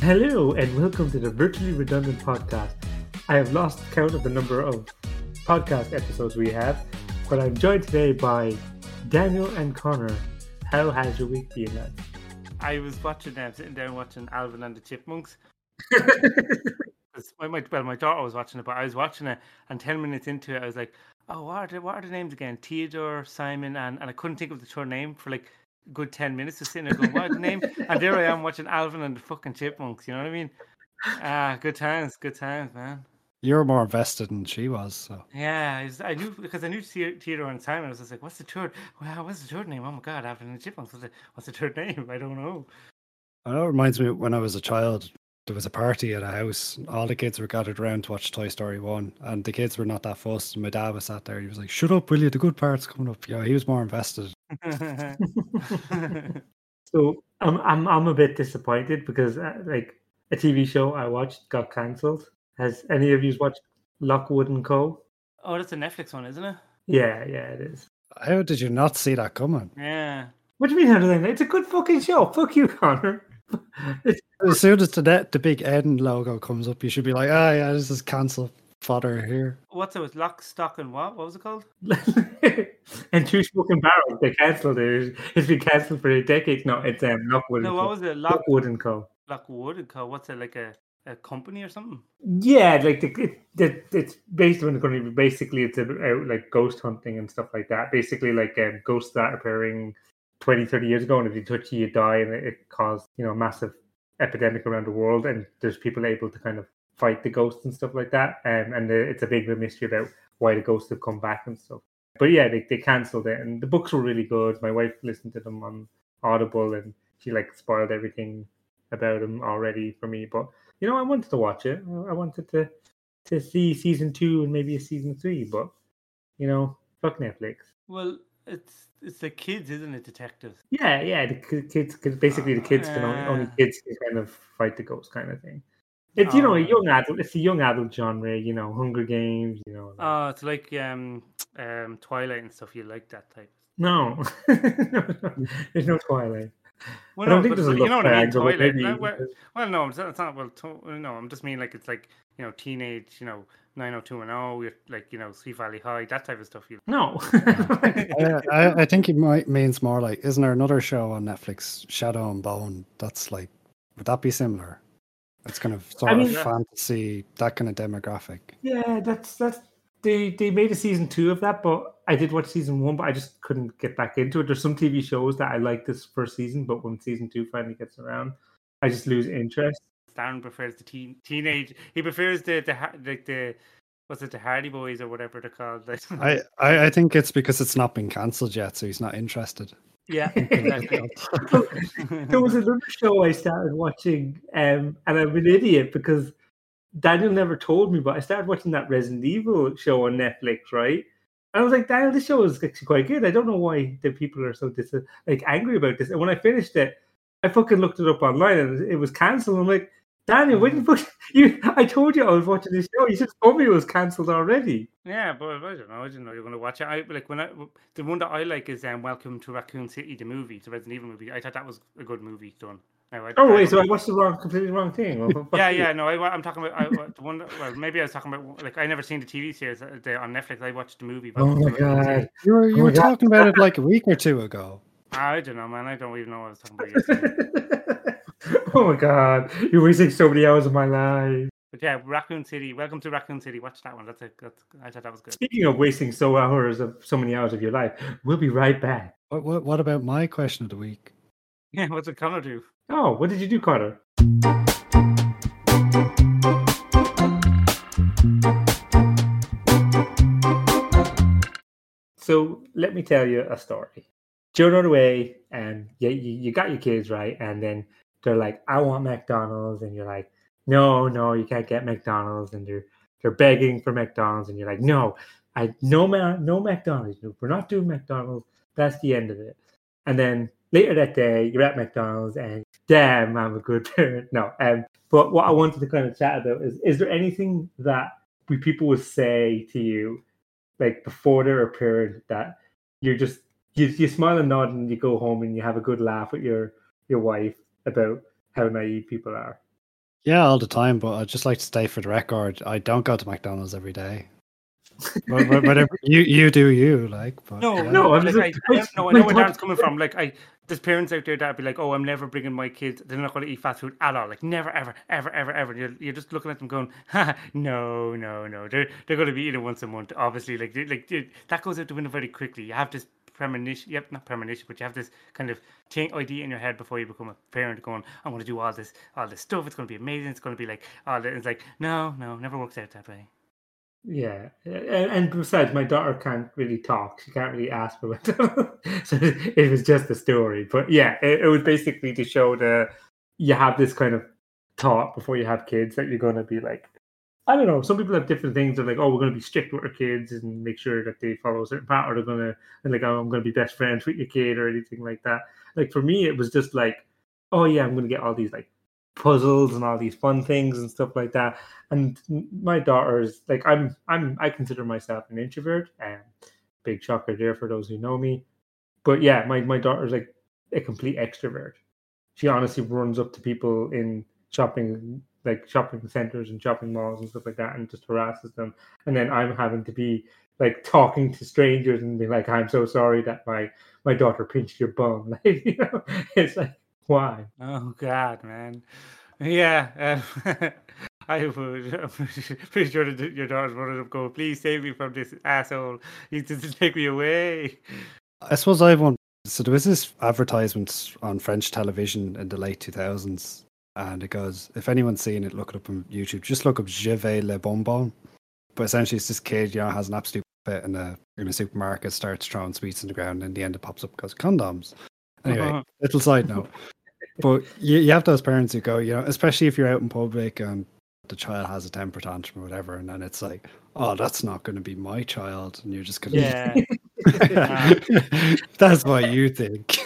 Hello and welcome to the Virtually Redundant Podcast. I have lost count of the number of podcast episodes we have, but I'm joined today by Daniel and Conor. How has your week been, lads? I was sitting down watching Alvin and the Chipmunks. My daughter was watching it, but I was watching it, and 10 minutes into it, I was like, oh, what are the names again? Theodore, Simon, and I couldn't think of the third name for like good 10 minutes of sitting there going, what name? And there I am watching Alvin and the fucking Chipmunks, you know what I mean? Good times, man. You were more invested than she was, so. Yeah, I knew Theodore and Simon. I was just like, what's the third name? Oh my God, Alvin and the Chipmunks. What's the third name? I don't know. I know, it reminds me when I was a child, there was a party at a house. All the kids were gathered around to watch Toy Story 1, and the kids were not that fussed. And my dad was sat there. He was like, shut up, will you? The good part's coming up. Yeah, he was more invested. So I'm a bit disappointed because a TV show I watched got cancelled. Has any of you watched Lockwood and Co? Oh, that's a Netflix one, isn't it? Yeah, it is. How did you not see that coming? Yeah. What do you mean, how did I? It's a good fucking show. Fuck you, Connor. As soon as the big N logo comes up, you should be like, yeah, this is cancel fodder here. What's it with Lock, Stock, and what? What was it called? And Two Smoking Barrels. They cancelled it. It's been cancelled for a decade. No, it's Lockwood. No, what was it? Lockwood and Co. Lockwood and Co. What's it like a company or something? Yeah, like it's based on the company. Basically, it's about like ghost hunting and stuff like that. Basically, like ghosts that appearing 20, 30 years ago, and if you touch you die, and it caused, you know, a massive epidemic around the world, and there's people able to kind of fight the ghosts and stuff like that, and it's a big mystery about why the ghosts have come back and stuff. But yeah, they cancelled it, and the books were really good. My wife listened to them on Audible, and she like spoiled everything about them already for me, but you know, I wanted to watch it. I wanted to see season 2 and maybe a season 3, but you know, fuck Netflix. Well, It's the kids, isn't it, detectives? Yeah, the kids. Basically, the kids can only kids can kind of fight the ghost kind of thing. It's you know, a young adult. It's a young adult genre. You know, Hunger Games. You know. Oh, it's like Twilight and stuff. You like that type? No, there's no Twilight. Well, I don't think there's a lot of Twilight. I'm just mean like it's like, you know, teenage, you know, 90210, like, you know, Sweet Valley High, that type of stuff. No. I think it might means more like, isn't there another show on Netflix, Shadow and Bone? That's like, would that be similar? It's kind of sort of fantasy, that kind of demographic. Yeah, that's they made a season 2 of that, but I did watch season 1, but I just couldn't get back into it. There's some TV shows that I like this first season, but when season 2 finally gets around, I just lose interest. Darren prefers the teenage. He prefers the what's it, the Hardy Boys or whatever they're called. I think it's because it's not been cancelled yet, so he's not interested. Yeah. There was another show I started watching, and I'm an idiot because Daniel never told me, but I started watching that Resident Evil show on Netflix, right? And I was like, Daniel, this show is actually quite good. I don't know why the people are so angry about this. And when I finished it, I fucking looked it up online, and it was cancelled. I'm like, Daniel, when you? I told you I was watching this show. You just told me it was cancelled already. Yeah, but I don't know. I didn't know you were going to watch it. The one that I like is Welcome to Raccoon City, the movie, the Resident Evil movie. I thought that was a good movie done. So I watched the completely wrong thing. Well, no, I'm talking about the one. Well, maybe I was talking about like I never seen the TV series on Netflix. I watched the movie. Oh my God, you were talking about it like a week or two ago. I don't know, man. I don't even know what I was talking about. Oh my God, you're wasting so many hours of my life. But yeah, Raccoon City. Welcome to Raccoon City. Watch that one. I thought that was good. Speaking of wasting so many hours of your life, we'll be right back. What about my question of the week? Yeah, what's it Connor do? Oh, what did you do, Connor? So let me tell you a story. You're on the way, and you got your kids, right? And then they're like, I want McDonald's. And you're like, no, you can't get McDonald's. And they're begging for McDonald's. And you're like, no McDonald's. We're not doing McDonald's. That's the end of it. And then later that day, you're at McDonald's, and damn, I'm a good parent. No. But what I wanted to kind of chat about is there anything that people would say to you, like, before they're a parent that you're just you smile and nod and you go home and you have a good laugh with your wife about how naive people are. Yeah, all the time, but I'd just like to stay for the record. I don't go to McDonald's every day. But you do you, like. But, no, yeah. No, I'm like, I know where Darren's coming from. Like, there's parents out there that'd be like, "Oh, I'm never bringing my kids. They're not going to eat fast food at all. Like, never, ever, ever, ever, ever." And you're just looking at them, going, "Ha, no. They're going to be eating once a month, obviously." Like that goes out the window very quickly. You have this premonition, but you have this kind of idea in your head before you become a parent, going, "I want to do all this stuff. It's going to be amazing. It's going to be like all that." It's like, no, never works out that way. Yeah, and besides, my daughter can't really talk. She can't really ask for it. So it was just a story. But yeah, it was basically to show that you have this kind of thought before you have kids that you're going to be like, I don't know, some people have different things. They're like, oh, we're going to be strict with our kids and make sure that they follow a certain pattern. Or they're going to, and like, oh, I'm going to be best friends with your kid or anything like that. Like for me, it was just like, oh yeah, I'm going to get all these like puzzles and all these fun things and stuff like that. And my daughter's like, I consider myself an introvert, and big shocker there for those who know me. But yeah, my daughter's like a complete extrovert. She honestly runs up to people in shopping centers and shopping malls and stuff like that and just harasses them. And then I'm having to be like talking to strangers and be like, I'm so sorry that my daughter pinched your bum. Like, you know, it's like, why? Oh God, man. Yeah, I'm pretty sure that your daughter's running up going, please save me from this asshole. He doesn't take me away. I suppose so there was this advertisement on French television in the late 2000s, and it goes, if anyone's seen it, look it up on YouTube. Just look up Je vais le bonbon. But essentially, it's this kid, you know, has an absolute fit in a supermarket, starts throwing sweets on the ground, and in the end, it pops up because condoms. Anyway, Little side note. But you have those parents who go, you know, especially if you're out in public and the child has a temper tantrum or whatever, and then it's like, oh, that's not going to be my child, and you're just going to... Yeah. That's what you think.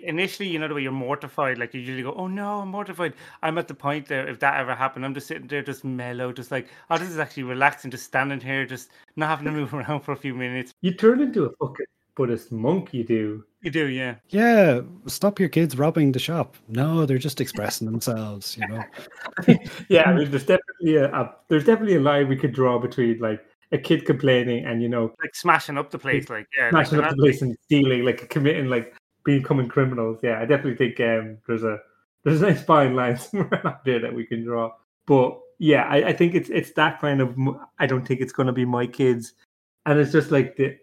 Initially, you know, the way you're mortified, like you usually go, oh no, I'm mortified. I'm at the point there, if that ever happened, I'm just sitting there just mellow, just like, oh, this is actually relaxing, just standing here, just not having to move around for a few minutes. You turn into a fucking... Buddhist monk, you do. You do, yeah. Yeah, stop your kids robbing the shop. No, they're just expressing themselves, you know. Yeah, I mean, there's definitely a line we could draw between like a kid complaining and, you know, like smashing up the place, like yeah, smashing up the place and stealing, like committing, like becoming criminals. Yeah, I definitely think there's a nice fine line somewhere out there that we can draw. But yeah, I think it's that kind of. I don't think it's going to be my kids, and it's just like the.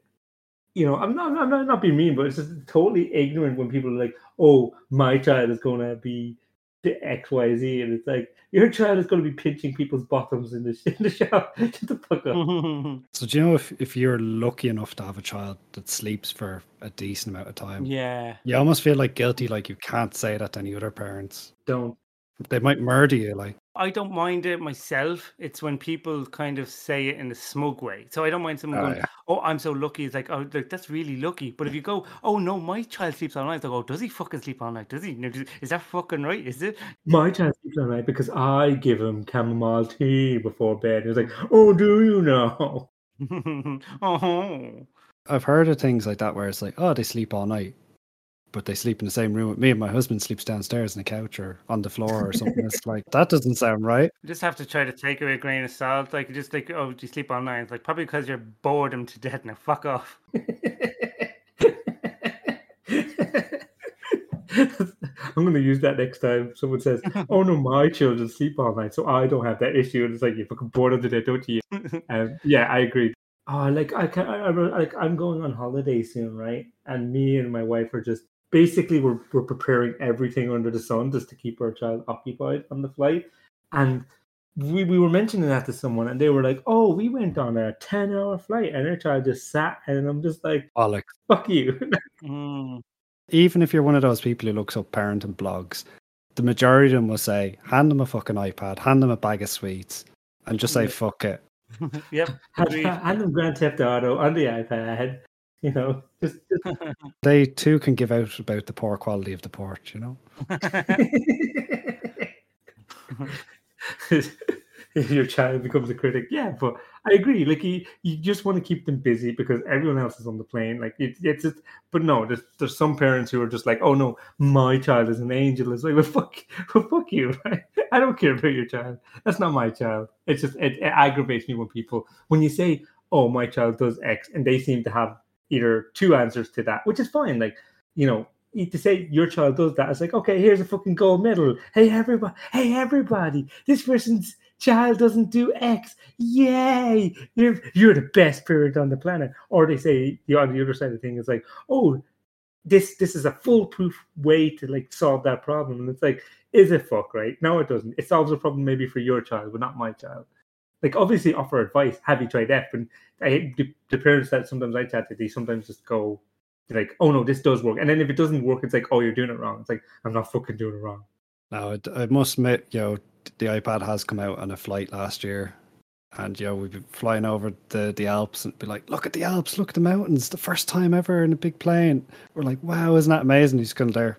You know, I'm not being mean, but it's just totally ignorant when people are like, oh, my child is going to be the XYZ. And it's like, your child is going to be pinching people's bottoms in the shop. Get the fuck up. So do you know if you're lucky enough to have a child that sleeps for a decent amount of time? Yeah. You almost feel like guilty, like you can't say that to any other parents. Don't. They might murder you, like. I don't mind it myself. It's when people kind of say it in a smug way. So I don't mind someone going, yeah. Oh, I'm so lucky. It's like, oh, look, that's really lucky. But if you go, oh, no, my child sleeps all night. They go, oh, does he fucking sleep all night? Does he? Is that fucking right? Is it? My child sleeps all night because I give him chamomile tea before bed. It's like, oh, do you know? Oh. I've heard of things like that where it's like, oh, they sleep all night. But they sleep in the same room with me, and my husband sleeps downstairs on the couch or on the floor or something. It's like, that doesn't sound right. You just have to try to take away a grain of salt. Like, just like, oh, do you sleep all night? It's like, probably because you're bored him to death. Now, fuck off. I'm going to use that next time someone says, oh no, my children sleep all night, so I don't have that issue. And it's like, you're fucking bored him to death, don't you? Yeah, I agree. Oh, like, I'm going on holiday soon, right? And me and my wife are just, basically, we're preparing everything under the sun just to keep our child occupied on the flight. And we were mentioning that to someone, and they were like, oh, we went on a 10-hour flight, and our child just sat, and I'm just like, bollocks. Fuck you. Even if you're one of those people who looks up parenting blogs, the majority of them will say, hand them a fucking iPad, hand them a bag of sweets, and just say, fuck it. Yep. Hand them Grand Theft Auto on the iPad. You know, just... They too can give out about the poor quality of the port, you know. your child becomes a critic. Yeah, but I agree. Like, you just want to keep them busy because everyone else is on the plane. Like, it's just, but no, there's some parents who are just like, oh no, my child is an angel. It's like, well, fuck you. Right? I don't care about your child. That's not my child. It's just, it aggravates me when you say, oh, my child does X, and they seem to have either two answers to that, which is fine. Like, you know, to say your child does that, it's like, okay, here's a fucking gold medal. Hey everybody, this person's child doesn't do X. Yay! You're the best parent on the planet. Or they say on the other side of the thing, it's like, oh, this is a foolproof way to like solve that problem. And it's like, is it fuck right? No, it doesn't. It solves a problem maybe for your child, but not my child. Like, obviously offer advice. Have you tried F? And the parents that sometimes I chat to, they sometimes just go like, oh no, this does work. And then if it doesn't work, it's like, oh, you're doing it wrong. It's like, I'm not fucking doing it wrong. No, I must admit, you know, the iPad has come out on a flight last year, and you know, we've been flying over the Alps and be like, look at the Alps, look at the mountains, the first time ever in a big plane. We're like, wow, isn't that amazing? He's kind of there.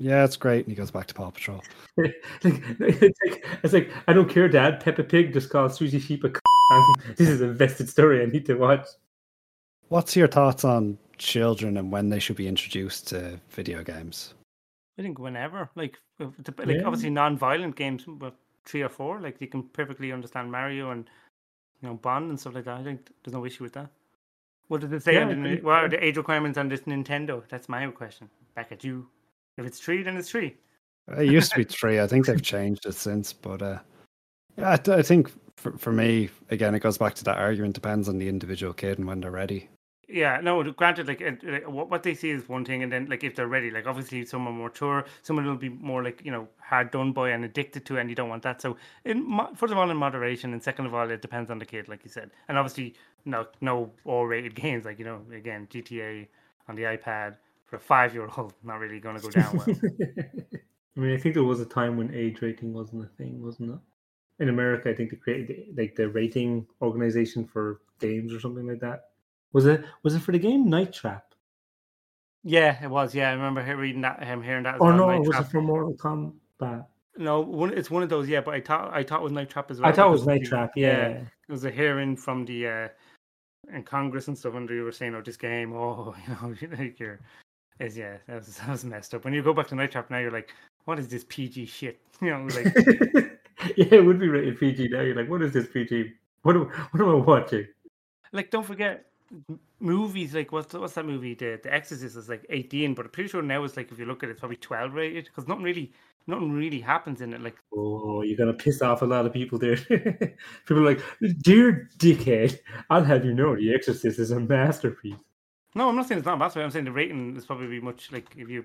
Yeah, it's great. And he goes back to Paw Patrol. it's like, I don't care, Dad. Peppa Pig just called Susie Sheep a c***. This is a vested story I need to watch. What's your thoughts on children and when they should be introduced to video games? I think whenever, obviously non-violent games, but 3 or 4, like you can perfectly understand Mario and, you know, Bond and stuff like that. I think there's no issue with that. What did they say? What are the age requirements on this Nintendo? That's my question. Back at you. If it's 3, then it's 3. It used to be 3. I think they've changed it since, but I think for me, again, it goes back to that argument. Depends on the individual kid and when they're ready. Yeah, no, granted, like what they see is one thing, and then like if they're ready, like obviously someone more mature, someone will be more like, you know, hard done by and addicted to, and you don't want that. So, first of all, in moderation, and second of all, it depends on the kid, like you said, and obviously no R-rated games, like, you know, again, GTA on the iPad for a 5-year-old, not really going to go down well. I mean, I think there was a time when age rating wasn't a thing, wasn't it? In America, I think they created like the rating organization for games or something like that. Was it for the game Night Trap? Yeah, it was. Yeah, I remember reading that. Hearing that. Oh no, was it for Mortal Kombat? No, it's one of those. Yeah, but I thought it was Night Trap as well. I thought it was Night Trap. Yeah, it was a hearing from the in Congress and stuff, and they were saying, "Oh, this game, oh, you know, like that was messed up." When you go back to Night Trap now, you're like, "What is this PG shit?" You know, like yeah, it would be rated PG now. You're like, "What is this PG? What am I watching?" Like, don't forget. Movies like what's that movie? The Exorcist is like 18, but I'm pretty sure now it's like, if you look at it, it's probably 12 rated because nothing really happens in it. Like, oh, you're gonna piss off a lot of people there. People are like, dear dickhead, I'll have you know, The Exorcist is a masterpiece. No, I'm not saying it's not a masterpiece. I'm saying the rating is probably much like if you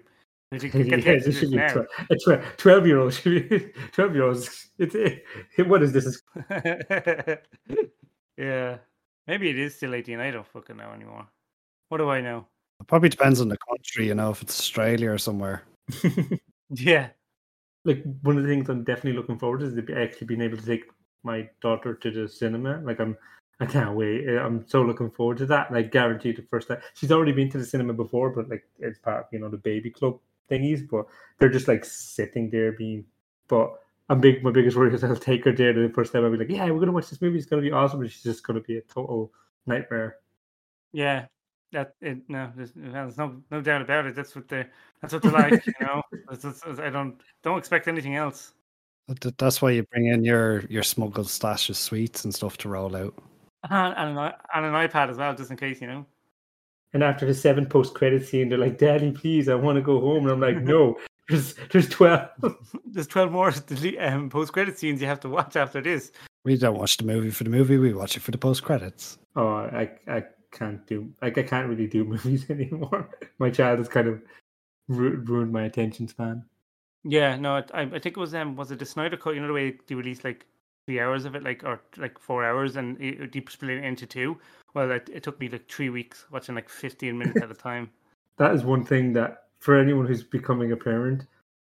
get yeah, this should be now. A 12-year-old should be 12-year-olds. What is this? Yeah. Maybe it is still 18. I don't fucking know anymore. What do I know? It probably depends on the country, you know, if it's Australia or somewhere. Yeah. Like, one of the things I'm definitely looking forward to is actually being able to take my daughter to the cinema. Like, I can't wait. I'm so looking forward to that. Like, guaranteed the first time. She's already been to the cinema before, but, like, it's part of, you know, the baby club thingies. But they're just, like, sitting there being... But my biggest worry is I'll take her there the first time. I'll be like, yeah, we're going to watch this movie. It's going to be awesome. But she's just going to be a total nightmare. Yeah. There's no doubt about it. That's what they're like, you know. I don't expect anything else. That's why you bring in your smuggled stash of sweets and stuff to roll out. And an iPad as well, just in case, you know. And after the 7 post-credit scene, they're like, Daddy, please, I want to go home. And I'm like, no. There's 12. There's 12 more post-credit scenes you have to watch after this. We don't watch the movie for the movie. We watch it for the post-credits. Oh, I can't do. Like, I can't really do movies anymore. My child has kind of ruined my attention span. Yeah, no, I think it was it the Snyder Cut? You know the way they released like 3 hours of it, like, or like 4 hours, and they split it into 2. Well, it took me like 3 weeks watching like 15 minutes at a time. That is one thing that. For anyone who's becoming a parent,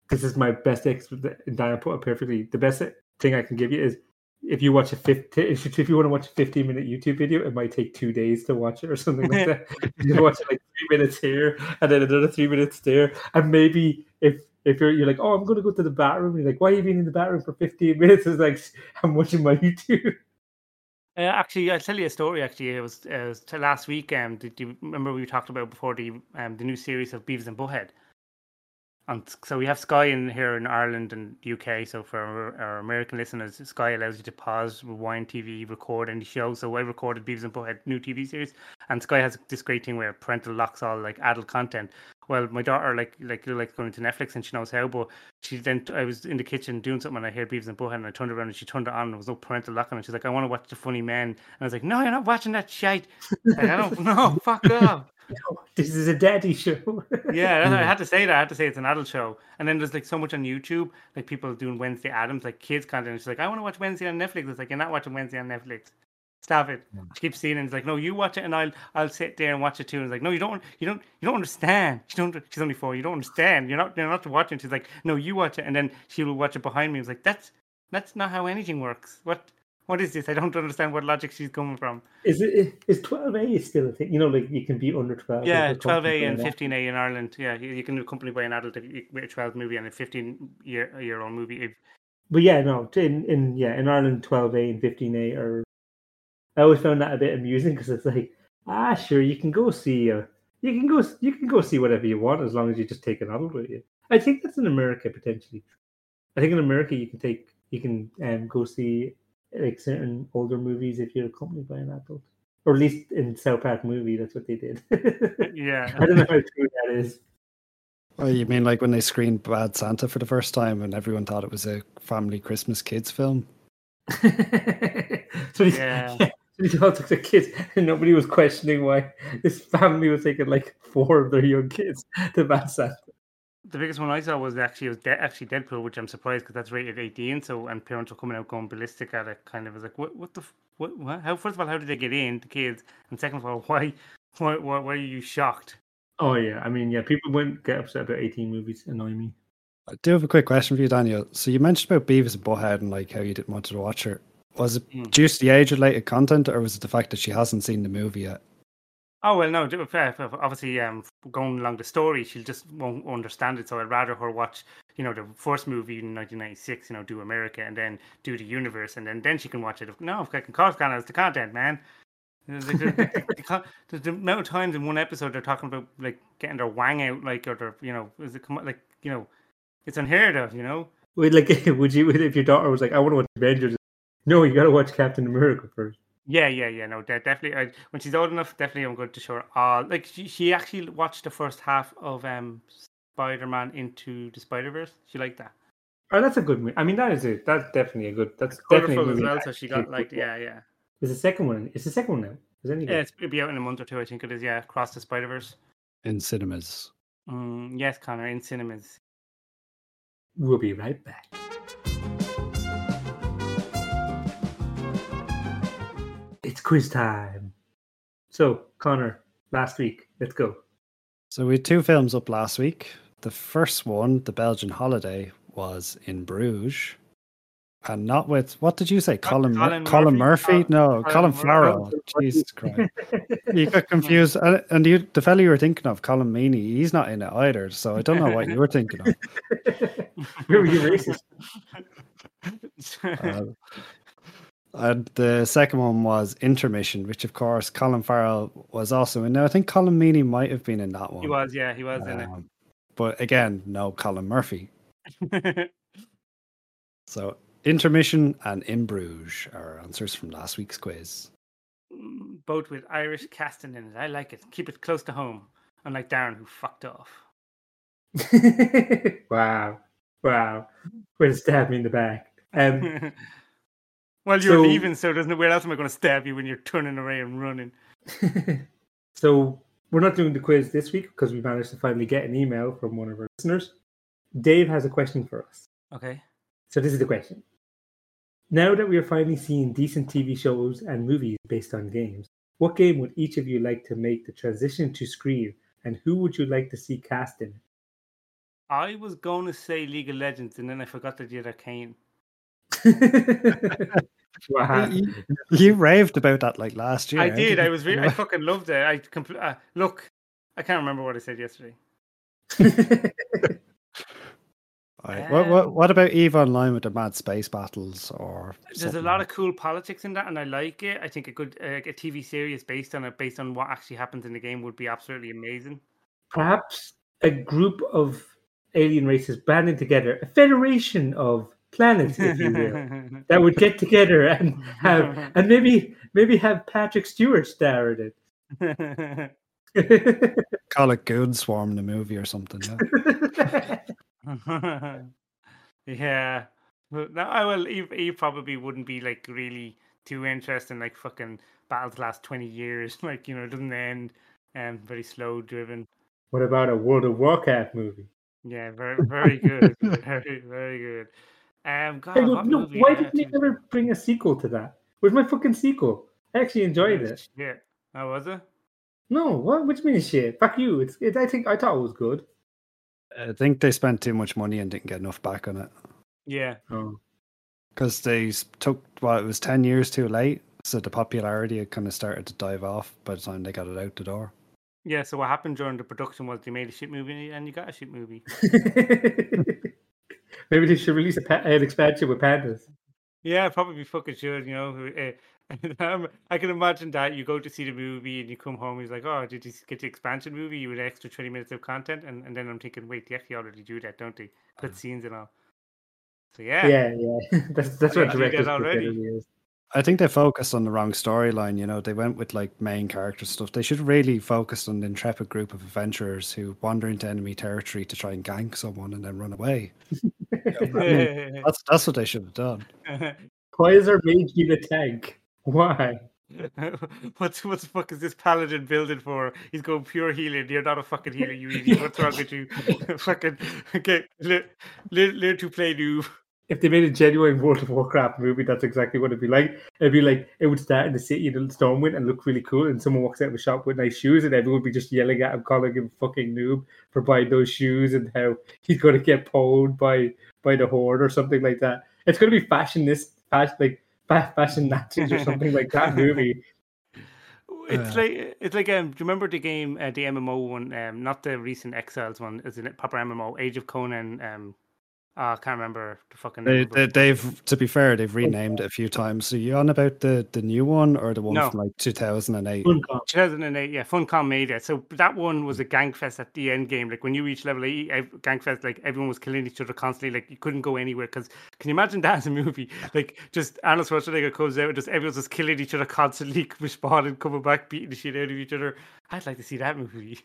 this is my best Diana put it perfectly. The best thing I can give you is if you want to watch a 15-minute YouTube video, it might take 2 days to watch it or something like that. You watch it like 3 minutes here and then another 3 minutes there, and maybe if If you're like, oh, I'm going to go to the bathroom. You're like, why have you been in the bathroom for 15 minutes? It's like, how much am I YouTube? Actually, I'll tell you a story. Actually, it was last week. Did you remember we talked about before the new series of Beavis and Butthead? And so we have Sky in here in Ireland and UK. So for our American listeners, Sky allows you to pause, rewind TV, record any show. So I recorded Beavis and Butthead new TV series, and Sky has this great thing where parental locks all like adult content. Well, my daughter likes going to Netflix, and she knows how. But she then I was in the kitchen doing something, and I heard Beavis and Butthead, and I turned around, and she turned it on, and there was no parental lock on it. She's like, "I want to watch The Funny Men," and I was like, "No, you're not watching that shite. Like, I don't know. Fuck off." No, this is a daddy show. Yeah, I had to say that. I had to say it's an adult show. And then there's like so much on YouTube, like people doing Wednesday Addams, like kids content. And she's like, I want to watch Wednesday on Netflix. It's like, you're not watching Wednesday on Netflix. Stop it. Yeah. She keeps seeing it. And it's like, no, you watch it, and I'll sit there and watch it too. And it's like, no, you don't understand. She's only 4. You don't understand. You're not watching. She's like, no, you watch it, and then she will watch it behind me. It's like that's not how anything works. What is this? I don't understand what logic she's coming from. Is 12A still a thing? You know, like you can be under 12. Yeah, 12A and 15A in Ireland. Yeah, you can accompany by an adult with a 12 movie and a 15-year-old movie. But yeah, no, in Ireland, 12A and 15A are. I always found that a bit amusing because it's like, sure, you can go see whatever you want as long as you just take an adult with you. I think that's in America potentially. I think in America you can go see. Like certain older movies, if you're accompanied by an adult, or at least in South Park movie, that's what they did. Yeah, I don't know how true that is. Oh, you mean like when they screened Bad Santa for the first time, and everyone thought it was a family Christmas kids film? So these all took their kids, and nobody was questioning why this family was taking like 4 of their young kids to Bad Santa. The biggest one I saw was actually Deadpool, which I'm surprised because that's rated 18. So and parents were coming out going ballistic at it. Kind of was like, what? How? First of all, how did they get in, the kids? And second of all, why are you shocked? Oh yeah, I mean yeah, people wouldn't get upset about 18 movies. Annoy me. I do have a quick question for you, Daniel. So you mentioned about Beavis and Butthead and like how you didn't want her to watch it. Was it due to the age-related content, or was it the fact that she hasn't seen the movie yet? Oh, well, no, obviously, going along the story, she just won't understand it. So I'd rather her watch, you know, the first movie in 1996, you know, do America and then do the universe. And then she can watch it. No, if I can cause it's the content, man. The amount of times in one episode they're talking about, like, getting their wang out, like, or their, you know, is it like, you know, it's unheard of, you know? Wait, like, would you, if your daughter was like, I want to watch Avengers, no, you got to watch Captain America first. Yeah. No, definitely. When she's old enough, definitely I'm going to show her all. Like she actually watched the first half of Spider-Man Into the Spider-Verse. She liked that. Oh, that's a good movie. I mean, that's definitely a good. It's colorful as well. So she got like, yeah. There's a second one. It's the second one now. Is it any good? Yeah, it'll be out in a month or two. I think it is. Yeah, Across the Spider-Verse. In cinemas. Yes, Connor. In cinemas. We'll be right back. It's quiz time. So, Connor, last week, let's go. So we had 2 films up last week. The first one, The Belgian Holiday, was in Bruges. And not with, what did you say? Colin Murphy? No, Colin Farrell. Jesus Christ. You got confused. And the fellow you were thinking of, Colin Meaney, he's not in it either. So I don't know what you were thinking of. You were racist. And the second one was Intermission, which, of course, Colin Farrell was also in. Now, I think Colin Meaney might have been in that one. He was in it. But again, no Colin Murphy. So, Intermission and In Bruges are answers from last week's quiz. Both with Irish casting in it. I like it. Keep it close to home. Unlike Darren, who fucked off. Wow. Way to stab me in the back. Well, you're leaving, so where else am I going to stab you when you're turning away and running? So we're not doing the quiz this week because we managed to finally get an email from one of our listeners. Dave has a question for us. Okay. So this is the question. Now that we are finally seeing decent TV shows and movies based on games, what game would each of you like to make the transition to screen, and who would you like to see cast in? I was going to say League of Legends, and then I forgot that the other came. Wow. You raved about that like last year. I did. I fucking loved it. I can't remember what I said yesterday. Right. What about Eve Online with the mad space battles? Or there's a lot of cool politics in that, and I like it. I think a good a TV series based on it, based on what actually happens in the game, would be absolutely amazing. Perhaps a group of alien races banding together, a federation of planets, if you will, that would get together and have, and maybe have Patrick Stewart star in it. Call it Goon Swarm, the movie, or something. Yeah. Yeah, well, he probably wouldn't be like really too interesting. Like fucking battles last 20 years, like, you know, it doesn't end. Very slow driven. What about a World of Warcraft movie? Yeah, very, very good, very, very good. God, why did they never bring a sequel to that? Where's my fucking sequel? I actually enjoyed it. Yeah, how was it? No, what? Which means shit? Fuck you. I thought it was good. I think they spent too much money and didn't get enough back on it. Yeah. Because they took, well, it was 10 years too late, so the popularity had kind of started to dive off by the time they got it out the door. Yeah, so what happened during the production was they made a shit movie and you got a shit movie. Maybe they should release an expansion with pandas. Yeah, probably fucking should, you know. I can imagine that you go to see the movie and you come home, he's like, oh, did you get the expansion movie? You had an extra 20 minutes of content. And then I'm thinking, wait, they actually already do that, don't they? Cut scenes and all. So yeah. Yeah. That's what directors already. I think they focused on the wrong storyline, you know. They went with like main character stuff. They should really focus on the intrepid group of adventurers who wander into enemy territory to try and gank someone and then run away. I mean, that's what they should have done. Why is our mage in a tank? Why? What the fuck is this paladin building for? He's going pure healing. You're not a fucking healer, you idiot. What's wrong with you? Fucking okay, learn to play new. If they made a genuine World of Warcraft movie, that's exactly what it'd be like. It'd be like it would start in the city in Stormwind and look really cool, and someone walks out of a shop with nice shoes, and everyone would be just yelling at him, calling him fucking noob for buying those shoes, and how he's going to get pulled by the horde or something like that. It's going to be fashion Nazis or something like that movie. It's like do you remember the game, the MMO one, not the recent Exiles one, it's a proper MMO, Age of Conan. I can't remember the fucking name. They've, to be fair, they've renamed it a few times. So you on about the new one or the one from like 2008? Funcom. 2008, yeah. Funcom made it. So that one was a gangfest at the end game. Like when you reach level 8, gangfest, like everyone was killing each other constantly. Like you couldn't go anywhere. Because can you imagine that as a movie? Like just Arnold Schwarzenegger comes out and just everyone's just killing each other constantly, respawning, coming back, beating the shit out of each other. I'd like to see that movie.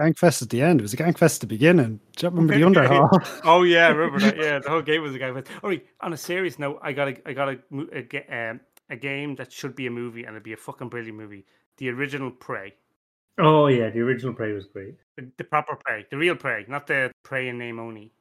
Gangfest at the end. It was a gangfest at the beginning. Do you remember the Underhaul? Oh yeah, I remember that. Yeah, the whole game was a gangfest. All right. On a serious note, I got a game that should be a movie, and it'd be a fucking brilliant movie. The original Prey. Oh yeah, the original Prey was great. The proper Prey, the real Prey, not the Prey in name only.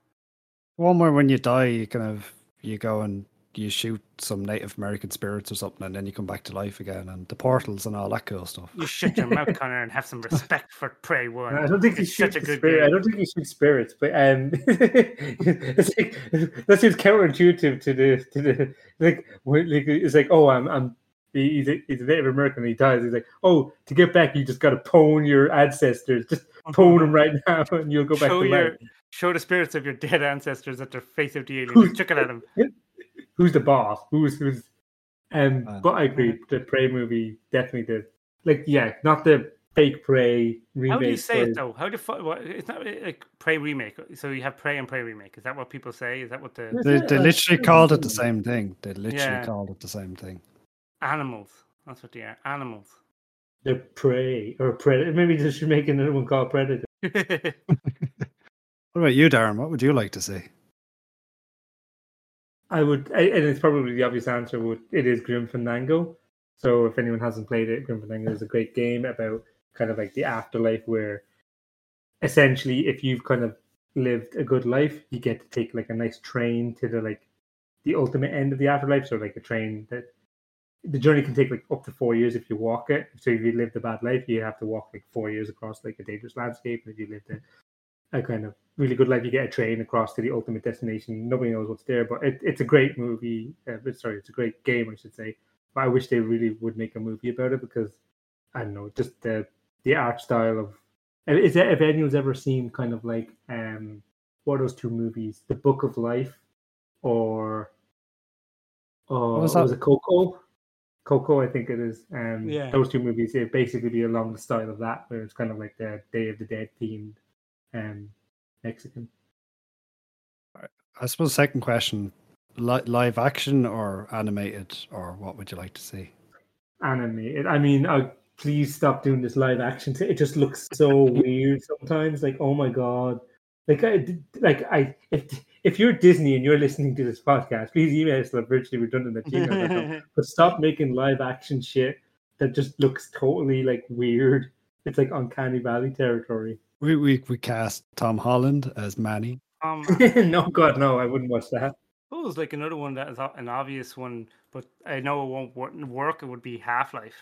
One where when you die, you kind of you go and you shoot some Native American spirits or something, and then you come back to life again, and the portals and all that cool stuff. You shut your mouth, Conor, and have some respect for Prey 1. I don't think you shoot spirits. I don't think you shoot spirits, but it's like that seems counterintuitive to the like it's like, oh, he's a Native American and he dies. He's like, oh, to get back, you just got to pwn your ancestors. Just pwn them right now, and you'll go back to life. Show the spirits of your dead ancestors at the face of the alien. Chuck it at them. Who's the boss? Who's? But I agree. The Prey movie definitely did. Like, yeah, not the fake Prey remake. How do you say it though? How do it's not like Prey remake? So you have Prey and Prey remake. Is that what people say? Is that what they literally called it the same thing? They literally called it the same thing. Animals. That's what they are. Animals. The Prey or Predator. Maybe they should make another one called Predator. What about you, Darren? What would you like to see? And it's probably the obvious answer. It is Grim Fandango. So if anyone hasn't played it, Grim Fandango is a great game about kind of like the afterlife, where essentially if you've kind of lived a good life, you get to take like a nice train to the like the ultimate end of the afterlife. So like a train that the journey can take like up to 4 years if you walk it. So if you lived a bad life, you have to walk like 4 years across like a dangerous landscape. And if you lived a kind of really good life, you get a train across to the ultimate destination. Nobody knows what's there, but it's a great movie. It's a great game, I should say. But I wish they really would make a movie about it, because I don't know, just the art style of. If anyone's ever seen kind of like what are those two movies? The Book of Life or was it Coco? Coco, I think it is. And those two movies, it'd basically be along the style of that, where it's kind of like the Day of the Dead themed Mexican. I suppose second question, live action or animated, or what would you like to see? Animated. I mean, please stop doing this live action. It just looks so weird sometimes. Like, oh my God. If you're Disney and you're listening to this podcast, please email us at virtuallyrredundant@gmail.com. But stop making live action shit that just looks totally like weird. It's like Uncanny Valley territory. We cast Tom Holland as Manny. No, God, no, I wouldn't watch that. Oh, it's like another one that is an obvious one, but I know it won't work. It would be Half-Life.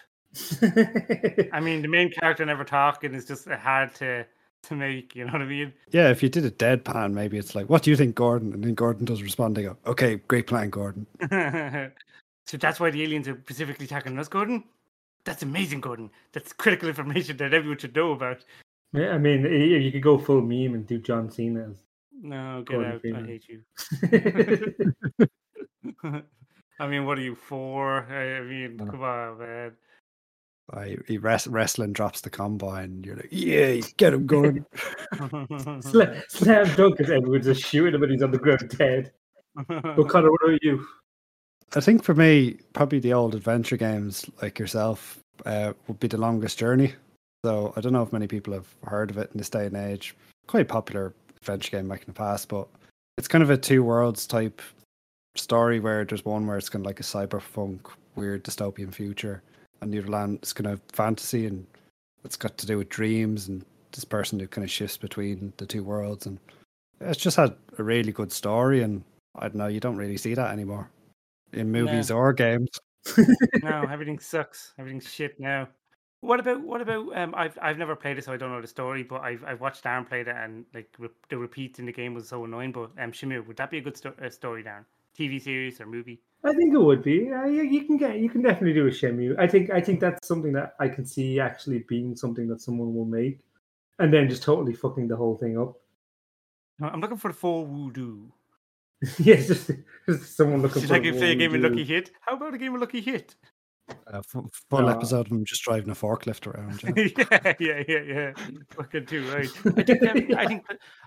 I mean, the main character never talking is just hard to make, you know what I mean? Yeah, if you did a deadpan, maybe it's like, what do you think, Gordon? And then Gordon does respond, they go, okay, great plan, Gordon. So that's why the aliens are specifically attacking us, Gordon? That's amazing, Gordon. That's critical information that everyone should know about. Yeah, I mean, you could go full meme and do John Cena's. No, get Gordon out. Freeman. I hate you. I mean, what are you for? I mean, come on, man. Wrestling drops the combine. You're like, yeah, get him, Gordon. Slam dunk is everyone's just shooting him and he's on the ground dead. But Conor, what are you? I think for me, probably the old adventure games like yourself would be The Longest Journey. So I don't know if many people have heard of it in this day and age. Quite popular adventure game back in the past, but it's kind of a two worlds type story where there's one where it's kind of like a cyberpunk, weird dystopian future. And the other land is kind of fantasy, and it's got to do with dreams and this person who kind of shifts between the two worlds. And it's just had a really good story, and I don't know, you don't really see that anymore in movies or games. No, everything sucks. Everything's shit now. What about? I've never played it, so I don't know the story. But I've watched Darren play it, and like the repeats in the game was so annoying. But Shamu, would that be a good story, Darren? TV series or movie? I think it would be. You can definitely do a Shamu. I think that's something that I can see actually being something that someone will make, and then just totally fucking the whole thing up. I'm looking for the full voodoo. Yes, just someone looking. Should for I give a game of Lucky Hit? How about a game of Lucky Hit? Full episode of him just driving a forklift around. Yeah. Fucking too right.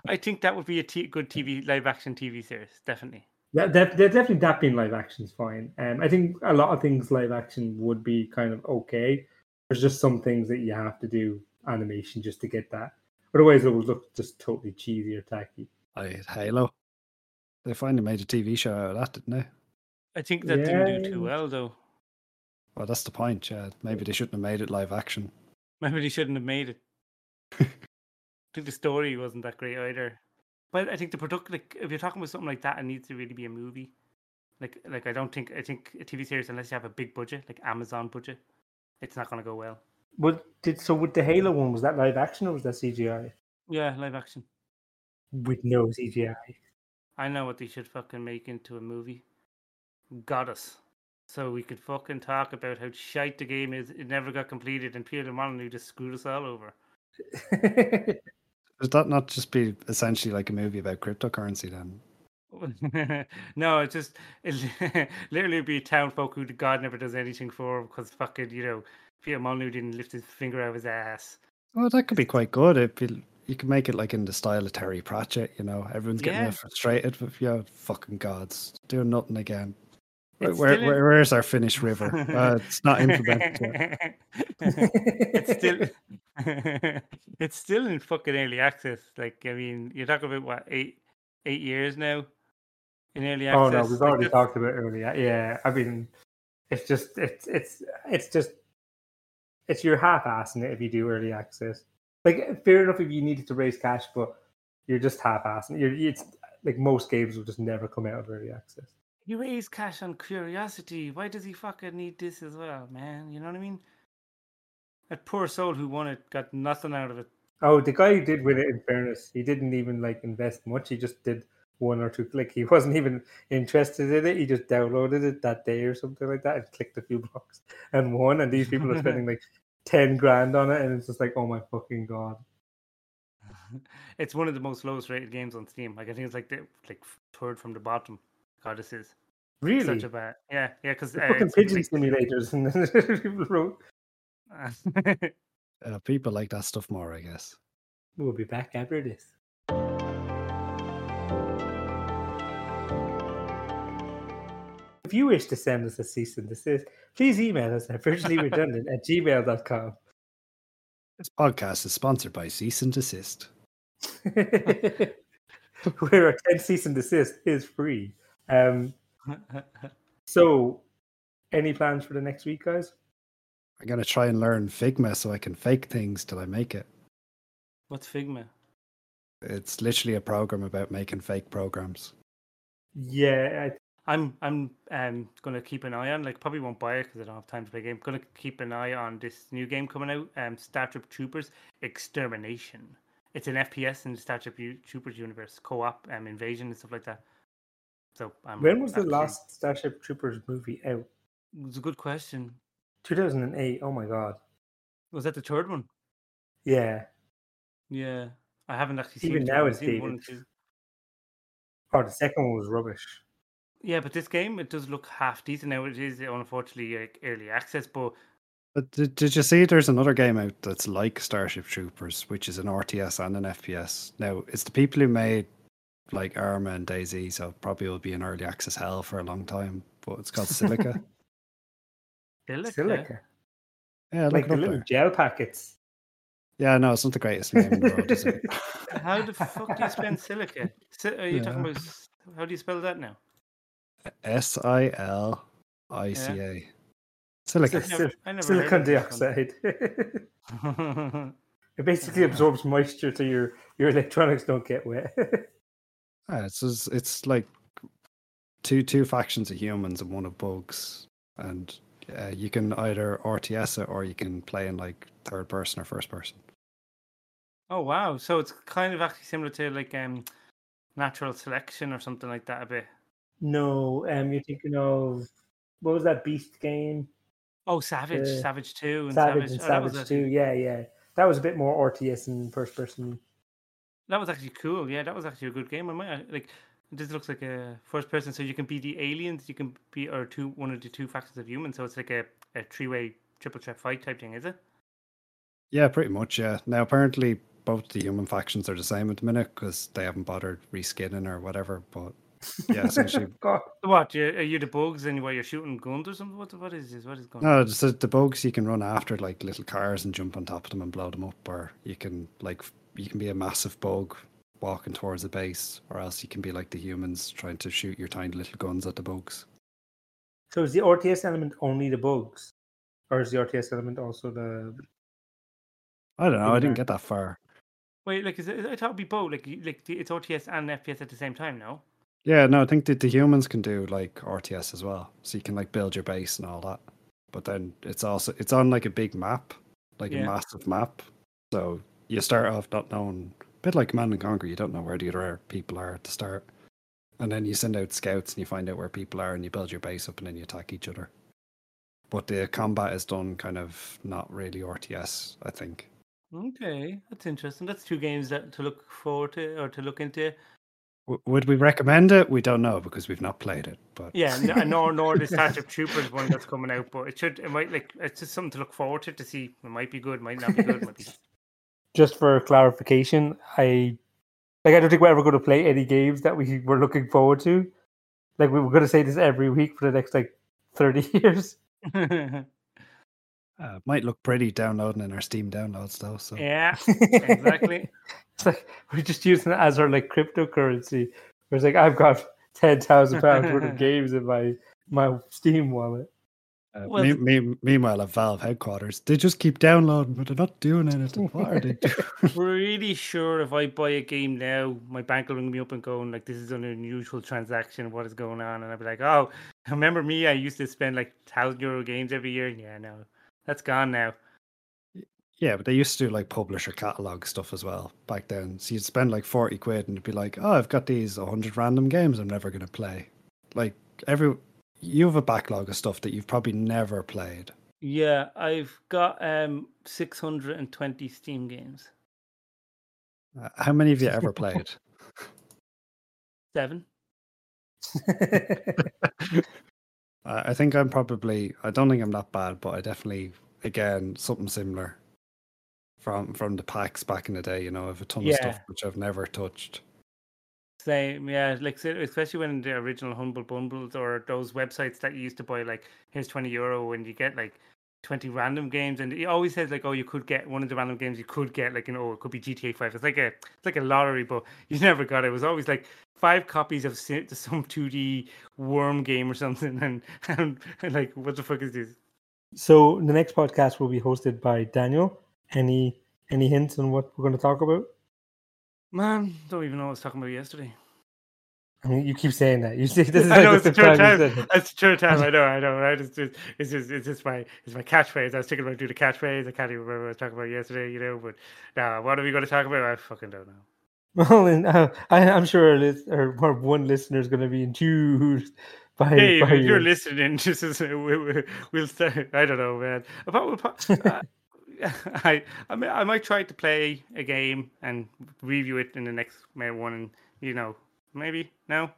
I think that would be a good TV live action TV series, definitely. Definitely that being live action is fine. I think a lot of things live action would be kind of okay. There's just some things that you have to do animation just to get that. Otherwise, it would look just totally cheesy or tacky. Halo. They finally made a TV show out of that, didn't they? I think that didn't do too well, though. Well, that's the point, yeah. Maybe they shouldn't have made it live action. Maybe they shouldn't have made it. I think the story wasn't that great either. But I think the product, like, if you're talking about something like that, it needs to really be a movie. I think a TV series, unless you have a big budget, like Amazon budget, it's not going to go well. With the Halo one, was that live action or was that CGI? Yeah, live action. With no CGI. I know what they should fucking make into a movie. Godus. So we could fucking talk about how shite the game is. It never got completed, and Peter Molyneux just screwed us all over. Does that not just be essentially like a movie about cryptocurrency then? No, it's just literally be town folk who God never does anything for because fucking, you know, Peter Molyneux didn't lift his finger out of his ass. Well, that could be quite good. You can make it like in the style of Terry Pratchett, you know, everyone's getting frustrated with your fucking gods doing nothing again. Where's our Finnish river? It's not implemented. It's still in fucking early access. Like, I mean, you're talking about what, eight years now in early access. Oh no, we've already talked about early. Yeah, I mean, it's your half-assing it if you do early access. Like, fair enough if you needed to raise cash, but you're just half-assing. It's like most games will just never come out of early access. You raise cash on curiosity. Why does he fucking need this as well, man? You know what I mean? That poor soul who won it got nothing out of it. Oh, the guy who did win it, in fairness, he didn't even like invest much. He just did one or two click. He wasn't even interested in it. He just downloaded it that day or something like that and clicked a few blocks and won. And these people are spending like $10,000 on it. And it's just like, oh my fucking God. It's one of the most lowest rated games on Steam. Like I think it's like the third from the bottom. Godus is really such a bad. Yeah, because fucking pigeon simulators and people wrote. People like that stuff more, I guess. We'll be back after this. If you wish to send us a cease and desist, please email us at virtuallyrredundant@gmail.com. This podcast is sponsored by Cease and Desist. Where our 10 Cease and Desist is free. So, any plans for the next week, guys? I'm going to try and learn Figma so I can fake things till I make it. What's Figma? It's literally a program about making fake programs. Yeah, I'm going to keep an eye on, probably won't buy it because I don't have time to play a game. Going to keep an eye on this new game coming out, Starship Troopers Extermination. It's an FPS in the Starship Troopers universe, co-op, invasion and stuff like that. So when was the last Starship Troopers movie out? It's a good question. 2008, oh my god. Was that the third one? Yeah. I haven't actually seen it. Even now it's dated. Oh, the second one was rubbish. Yeah, but this game, it does look half decent now. It is, unfortunately, early access, but did you see there's another game out that's like Starship Troopers, which is an RTS and an FPS? Now, it's the people who made Arma and DayZ, so probably will be in early access hell for a long time, but it's called Silica. Silica? Yeah, look the little gel packets. Yeah, no, it's not the greatest name in the world, is it? How the fuck do you spell Silica? Are you talking about... How do you spell that now? S-I-L-I-C-A. Yeah. Silica. Silicon dioxide. It basically absorbs moisture so your electronics don't get wet. It's like two factions of humans and one of bugs. And you can either RTS it or you can play in third person or first person. Oh, wow. So it's kind of actually similar to Natural Selection or something like that a bit. No, you're thinking of what was that beast game? Oh, Savage 2 and Savage 2. Yeah. That was a bit more RTS and first person. That was actually cool. Yeah, that was actually a good game. I might this looks like a first person, so you can be the aliens, you can be one of the two factions of humans. So it's like a 3-way triple threat fight type thing, is it? Yeah, pretty much. Yeah. Now apparently both the human factions are the same at the minute because they haven't bothered reskinning or whatever, but. Yeah, essentially. What? Are you the bugs and you're shooting guns or something? What is this? What is going on? No, so the bugs you can run after little cars and jump on top of them and blow them up, or you can be a massive bug walking towards a base, or else you can be like the humans trying to shoot your tiny little guns at the bugs. So is the RTS element only the bugs, or is the RTS element also the? I don't know. I didn't get that far. Wait, I thought it'd be both. It's RTS and FPS at the same time, no? Yeah, no, I think the humans can do RTS as well, so you can build your base and all that. But then it's also on a big map, a massive map. So you start off not knowing, a bit like Command and Conquer, you don't know where the other people are at the start, and then you send out scouts and you find out where people are and you build your base up and then you attack each other. But the combat is done kind of not really RTS, I think. Okay, that's interesting. That's two games that to look forward to or to look into. Would we recommend it? We don't know because we've not played it. But yeah, nor the Starship Troopers one that's coming out. But it's just something to look forward to see. It might be good, might not be good. Might be... Just for clarification, I don't think we're ever going to play any games that we were looking forward to. We were going to say this every week for the next 30 years. Might look pretty downloading in our Steam downloads though. So yeah, exactly. It's we're just using it as our cryptocurrency. Where it's I've got £10,000 worth of games in my Steam wallet. Meanwhile, at Valve headquarters, they just keep downloading, but they're not doing anything. What are they doing? Pretty sure if I buy a game now, my bank will ring me up and going "This is an unusual transaction. What is going on?" And I'll be like, "Oh, remember me? I used to spend €1,000 games every year. Yeah, no, that's gone now." Yeah, but they used to do publisher catalog stuff as well back then. So you'd spend £40 and it'd be oh, I've got these 100 random games I'm never going to play. You have a backlog of stuff that you've probably never played. Yeah, I've got 620 Steam games. How many have you ever played? 7. I think I'm probably, I don't think I'm that bad, but I definitely, again, something similar from the packs back in the day, you know, I have a ton of stuff which I've never touched. Same, yeah, like especially when the original Humble Bundles or those websites that you used to buy, like, here's €20 and you get like 20 random games, and it always says like, oh, you could get one of the random games, you could get like, you know, it could be GTA 5. It's like a lottery, but you never got it. It was always like 5 copies of some 2D worm game or something, and like, what the fuck is this? So the next podcast will be hosted by Daniel. Any hints on what we're going to talk about? Man, don't even know what I was talking about yesterday. I mean, you keep saying that. You say this is I know, it's the third time. It's the third time. I know. Right? It's my catchphrase. I was thinking about doing the catchphrase. I can't even remember what I was talking about yesterday, you know. But now, what are we going to talk about? I fucking don't know. Well, and, I'm sure our one listener is going to be enthused. Hey, if you're listening, this is we'll start. I don't know, man. I might try to play a game and review it in the next one, and you know. Maybe? No?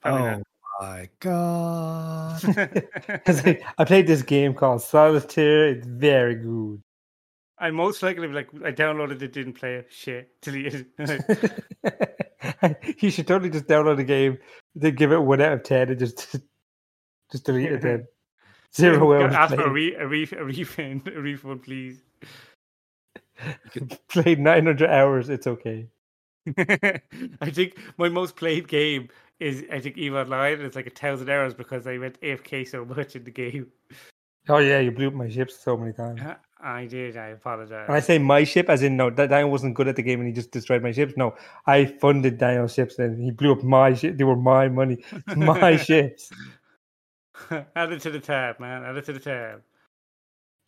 Probably not. My God. I played this game called Solitaire. It's very good. I most likely, like, I downloaded it, didn't play it. Shit. Deleted it. You should totally just download the game, then give it 1 out of 10 and just delete it then. 0 out of 10. Ask for a refund, please. You can play 900 hours. It's okay. I think my most played game is Eve Online, and it's like 1,000 hours because I went AFK so much in the game. Oh yeah, you blew up my ship so many times. I did. I apologize. And I say my ship as in no, Daniel wasn't good at the game and he just destroyed my ships. No, I funded Daniel's ships and he blew up my ship. They were my money, my ships. Add it to the tab, man. Add it to the